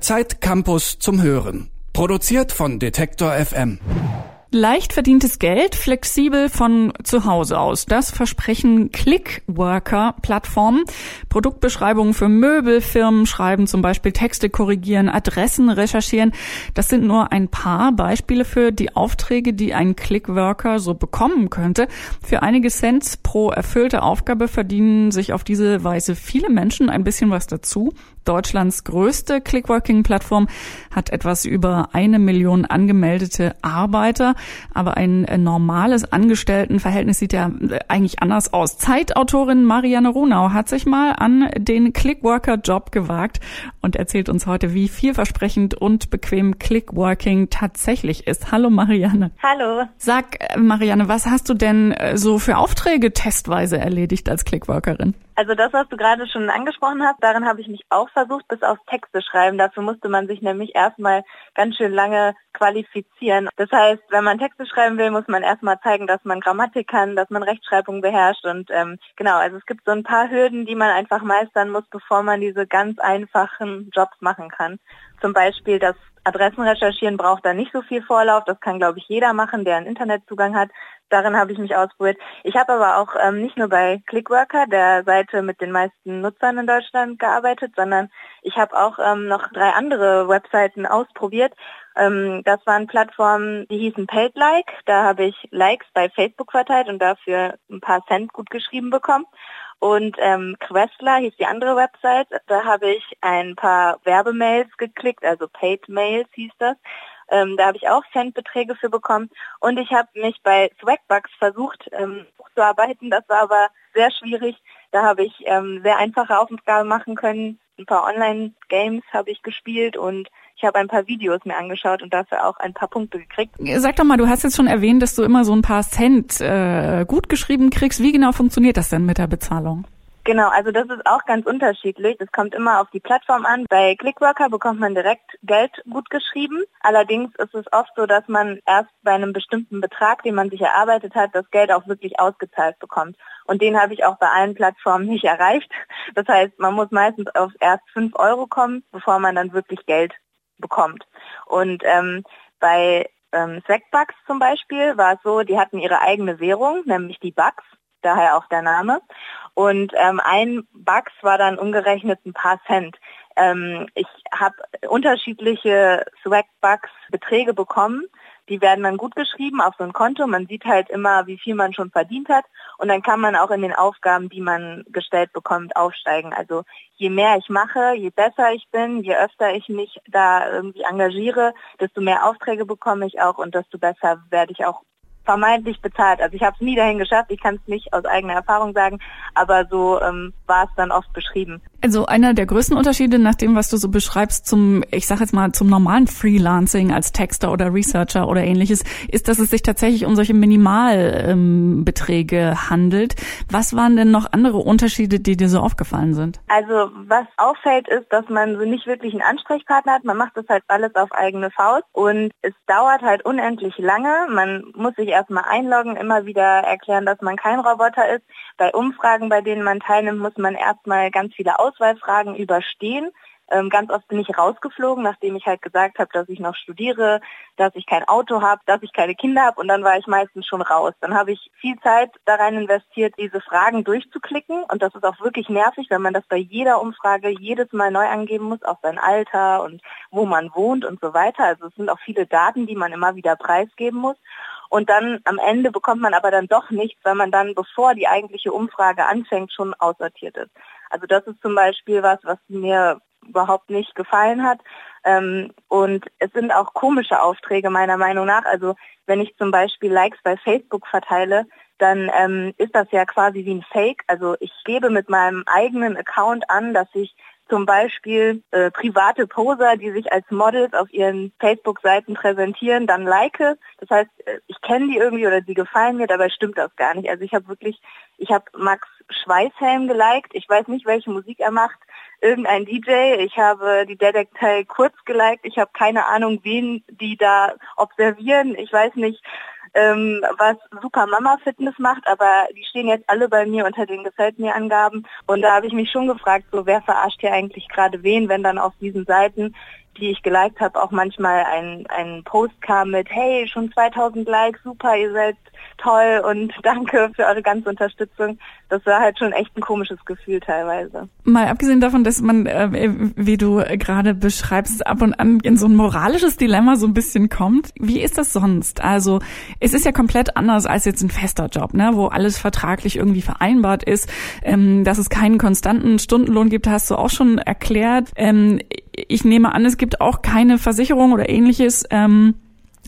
Zeitcampus zum Hören. Produziert von Detektor FM. Leicht verdientes Geld, flexibel von zu Hause aus. Das versprechen Clickworker-Plattformen. Produktbeschreibungen für Möbelfirmen schreiben, zum Beispiel Texte korrigieren, Adressen recherchieren. Das sind nur ein paar Beispiele für die Aufträge, die ein Clickworker so bekommen könnte. Für einige Cents pro erfüllte Aufgabe verdienen sich auf diese Weise viele Menschen ein bisschen was dazu. Deutschlands größte Clickworking-Plattform hat etwas über 1 Million angemeldete Arbeiter. Aber ein normales Angestelltenverhältnis sieht ja eigentlich anders aus. Zeitautorin Marianne Runau hat sich mal an den Clickworker-Job gewagt und erzählt uns heute, wie vielversprechend und bequem Clickworking tatsächlich ist. Hallo Marianne. Hallo. Sag Marianne, was hast du denn so für Aufträge testweise erledigt als Clickworkerin? Also das, was du gerade schon angesprochen hast, darin habe ich mich auch versucht, bis auf Texte schreiben. Dafür musste man sich nämlich erstmal ganz schön lange qualifizieren. Das heißt, wenn man Texte schreiben will, muss man erstmal zeigen, dass man Grammatik kann, dass man Rechtschreibung beherrscht und genau, also es gibt so ein paar Hürden, die man einfach meistern muss, bevor man diese ganz einfachen Jobs machen kann. Zum Beispiel das Adressen recherchieren braucht da nicht so viel Vorlauf. Das kann, glaube ich, jeder machen, der einen Internetzugang hat. Darin habe ich mich ausprobiert. Ich habe aber auch nicht nur bei Clickworker, der Seite mit den meisten Nutzern in Deutschland, gearbeitet, sondern ich habe auch noch 3 andere Webseiten ausprobiert. Das waren Plattformen, die hießen Paid Like. Da habe ich Likes bei Facebook verteilt und dafür ein paar Cent gut geschrieben bekommen. Und Questler hieß die andere Website, da habe ich ein paar Werbemails geklickt, also Paid Mails hieß das. Da habe ich auch Centbeträge für bekommen und ich habe mich bei Swagbucks versucht zu arbeiten, das war aber sehr schwierig. Da habe ich sehr einfache Aufgaben machen können, ein paar Online-Games habe ich gespielt und ich habe ein paar Videos mir angeschaut und dafür auch ein paar Punkte gekriegt. Sag doch mal, du hast jetzt schon erwähnt, dass du immer so ein paar Cent gut geschrieben kriegst. Wie genau funktioniert das denn mit der Bezahlung? Genau, also das ist auch ganz unterschiedlich. Das kommt immer auf die Plattform an. Bei Clickworker bekommt man direkt Geld gut geschrieben. Allerdings ist es oft so, dass man erst bei einem bestimmten Betrag, den man sich erarbeitet hat, das Geld auch wirklich ausgezahlt bekommt. Und den habe ich auch bei allen Plattformen nicht erreicht. Das heißt, man muss meistens auf erst 5 € kommen, bevor man dann wirklich Geld bekommt. Und bei Swagbucks zum Beispiel war es so, die hatten ihre eigene Währung, nämlich die Bucks, daher auch der Name. Und ein Bucks war dann umgerechnet ein paar Cent. Ich habe unterschiedliche Swagbucks-Beträge bekommen. Die werden dann gut geschrieben auf so ein Konto. Man sieht halt immer, wie viel man schon verdient hat. Und dann kann man auch in den Aufgaben, die man gestellt bekommt, aufsteigen. Also je mehr ich mache, je besser ich bin, je öfter ich mich da irgendwie engagiere, desto mehr Aufträge bekomme ich auch und desto besser werde ich auch vermeintlich bezahlt. Also ich habe es nie dahin geschafft, ich kann es nicht aus eigener Erfahrung sagen, aber so war es dann oft beschrieben. Also einer der größten Unterschiede nach dem, was du so beschreibst zum, ich sage jetzt mal, zum normalen Freelancing als Texter oder Researcher oder ähnliches, ist, dass es sich tatsächlich um solche Minimalbeträge handelt. Was waren denn noch andere Unterschiede, die dir so aufgefallen sind? Also was auffällt ist, dass man so nicht wirklich einen Ansprechpartner hat, man macht das halt alles auf eigene Faust und es dauert halt unendlich lange, man muss sich erstmal einloggen, immer wieder erklären, dass man kein Roboter ist. Bei Umfragen, bei denen man teilnimmt, muss man erstmal ganz viele Auswahlfragen überstehen. Ganz oft bin ich rausgeflogen, nachdem ich halt gesagt habe, dass ich noch studiere, dass ich kein Auto habe, dass ich keine Kinder habe und dann war ich meistens schon raus. Dann habe ich viel Zeit da rein investiert, diese Fragen durchzuklicken und das ist auch wirklich nervig, wenn man das bei jeder Umfrage jedes Mal neu angeben muss, auch sein Alter und wo man wohnt und so weiter. Also es sind auch viele Daten, die man immer wieder preisgeben muss. Und dann am Ende bekommt man aber dann doch nichts, weil man dann, bevor die eigentliche Umfrage anfängt, schon aussortiert ist. Also das ist zum Beispiel was mir überhaupt nicht gefallen hat. Und es sind auch komische Aufträge meiner Meinung nach. Also wenn ich zum Beispiel Likes bei Facebook verteile, dann ist das ja quasi wie ein Fake. Also ich gebe mit meinem eigenen Account an, dass ich zum Beispiel private Poser, die sich als Models auf ihren Facebook-Seiten präsentieren, dann like. Das heißt, ich kenne die irgendwie oder die gefallen mir, dabei stimmt das gar nicht. Also ich habe Max Schweißhelm geliked, ich weiß nicht, welche Musik er macht, irgendein DJ, ich habe die Detektor kurz geliked, ich habe keine Ahnung, wen die da observieren, ich weiß nicht, was Super Mama Fitness macht, aber die stehen jetzt alle bei mir unter den Gefällt-mir-Angaben und da habe ich mich schon gefragt, so wer verarscht hier eigentlich gerade wen, wenn dann auf diesen Seiten die ich geliked habe, auch manchmal ein Post kam mit, hey, schon 2000 Likes, super, ihr seid toll und danke für eure ganze Unterstützung. Das war halt schon echt ein komisches Gefühl teilweise. Mal abgesehen davon, dass man, wie du gerade beschreibst, ab und an in so ein moralisches Dilemma so ein bisschen kommt. Wie ist das sonst? Also es ist ja komplett anders als jetzt ein fester Job, ne, wo alles vertraglich irgendwie vereinbart ist, dass es keinen konstanten Stundenlohn gibt, hast du auch schon erklärt. Ich nehme an, es gibt auch keine Versicherung oder ähnliches,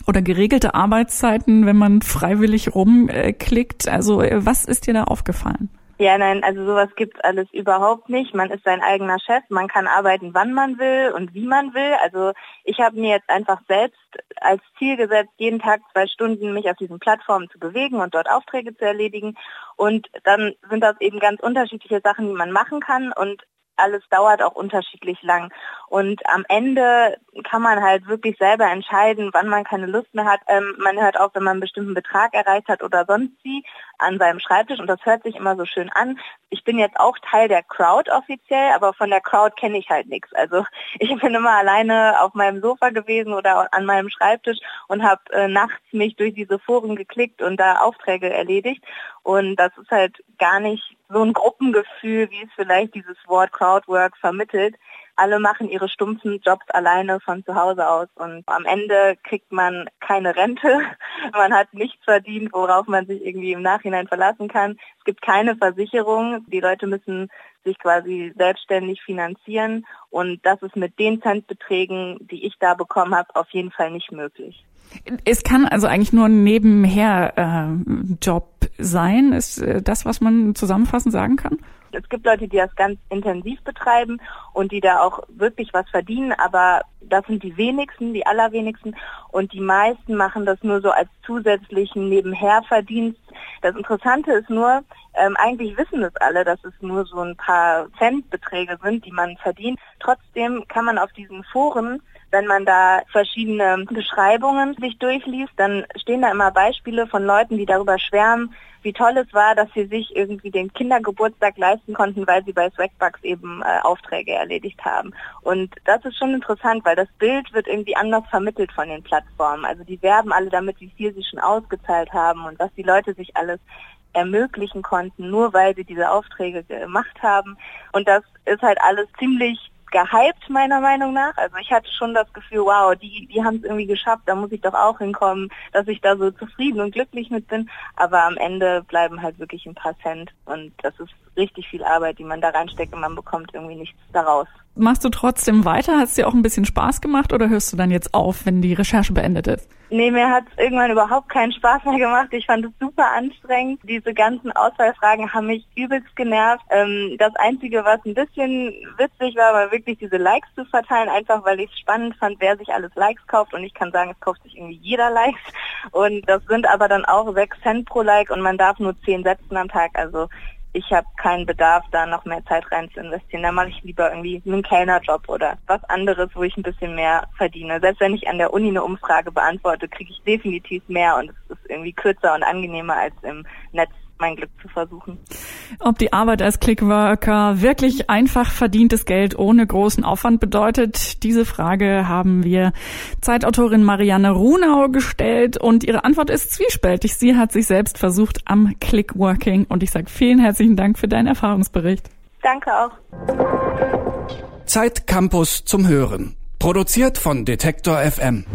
oder geregelte Arbeitszeiten, wenn man freiwillig rumklickt. Also was ist dir da aufgefallen? Ja, nein, also sowas gibt's alles überhaupt nicht. Man ist sein eigener Chef, man kann arbeiten, wann man will und wie man will. Also ich habe mir jetzt einfach selbst als Ziel gesetzt, jeden Tag 2 Stunden mich auf diesen Plattformen zu bewegen und dort Aufträge zu erledigen. Und dann sind das eben ganz unterschiedliche Sachen, die man machen kann, und alles dauert auch unterschiedlich lang. Und am Ende kann man halt wirklich selber entscheiden, wann man keine Lust mehr hat. Man hört auf, wenn man einen bestimmten Betrag erreicht hat oder sonst wie, an seinem Schreibtisch. Und das hört sich immer so schön an. Ich bin jetzt auch Teil der Crowd offiziell, aber von der Crowd kenne ich halt nichts. Also ich bin immer alleine auf meinem Sofa gewesen oder an meinem Schreibtisch und habe nachts mich durch diese Foren geklickt und da Aufträge erledigt. Und das ist halt gar nicht so ein Gruppengefühl, wie es vielleicht dieses Wort Crowdwork vermittelt. Alle machen ihre stumpfen Jobs alleine von zu Hause aus und am Ende kriegt man keine Rente. Man hat nichts verdient, worauf man sich irgendwie im Nachhinein verlassen kann. Es gibt keine Versicherung. Die Leute müssen sich quasi selbstständig finanzieren und das ist mit den Centbeträgen, die ich da bekommen habe, auf jeden Fall nicht möglich. Es kann also eigentlich nur ein Nebenher-Job sein, ist das, was man zusammenfassend sagen kann? Es gibt Leute, die das ganz intensiv betreiben und die da auch wirklich was verdienen, aber das sind die wenigsten, die allerwenigsten, und die meisten machen das nur so als zusätzlichen Nebenherverdienst. Das Interessante ist nur, eigentlich wissen es alle, dass es nur so ein paar Centbeträge sind, die man verdient. Trotzdem kann man auf diesen Foren, wenn man da verschiedene Beschreibungen sich durchliest, dann stehen da immer Beispiele von Leuten, die darüber schwärmen, wie toll es war, dass sie sich irgendwie den Kindergeburtstag leisten konnten, weil sie bei Swagbucks eben Aufträge erledigt haben. Und das ist schon interessant, weil das Bild wird irgendwie anders vermittelt von den Plattformen. Also die werben alle damit, wie viel sie schon ausgezahlt haben und was die Leute sich alles ermöglichen konnten, nur weil sie diese Aufträge gemacht haben. Und das ist halt alles ziemlich gehypt, meiner Meinung nach. Also ich hatte schon das Gefühl, wow, die haben es irgendwie geschafft, da muss ich doch auch hinkommen, dass ich da so zufrieden und glücklich mit bin. Aber am Ende bleiben halt wirklich ein paar Cent und das ist richtig viel Arbeit, die man da reinsteckt und man bekommt irgendwie nichts daraus. Machst du trotzdem weiter? Hat es dir auch ein bisschen Spaß gemacht oder hörst du dann jetzt auf, wenn die Recherche beendet ist? Nee, mir hat es irgendwann überhaupt keinen Spaß mehr gemacht. Ich fand es super anstrengend. Diese ganzen Auswahlfragen haben mich übelst genervt. Das Einzige, was ein bisschen witzig war, war wirklich diese Likes zu verteilen, einfach weil ich es spannend fand, wer sich alles Likes kauft. Und ich kann sagen, es kauft sich irgendwie jeder Likes. Und das sind aber dann auch 6 Cent pro Like und man darf nur 10 setzen am Tag. Also ich habe keinen Bedarf, da noch mehr Zeit rein zu investieren. Da mache ich lieber irgendwie einen Kellnerjob oder was anderes, wo ich ein bisschen mehr verdiene. Selbst wenn ich an der Uni eine Umfrage beantworte, kriege ich definitiv mehr und es ist irgendwie kürzer und angenehmer als im Netz mein Glück zu versuchen. Ob die Arbeit als Clickworker wirklich einfach verdientes Geld ohne großen Aufwand bedeutet, diese Frage haben wir Zeitautorin Marianne Runau gestellt und ihre Antwort ist zwiespältig. Sie hat sich selbst versucht am Clickworking und ich sage vielen herzlichen Dank für deinen Erfahrungsbericht. Danke auch. Zeit Campus zum Hören. Produziert von Detektor FM.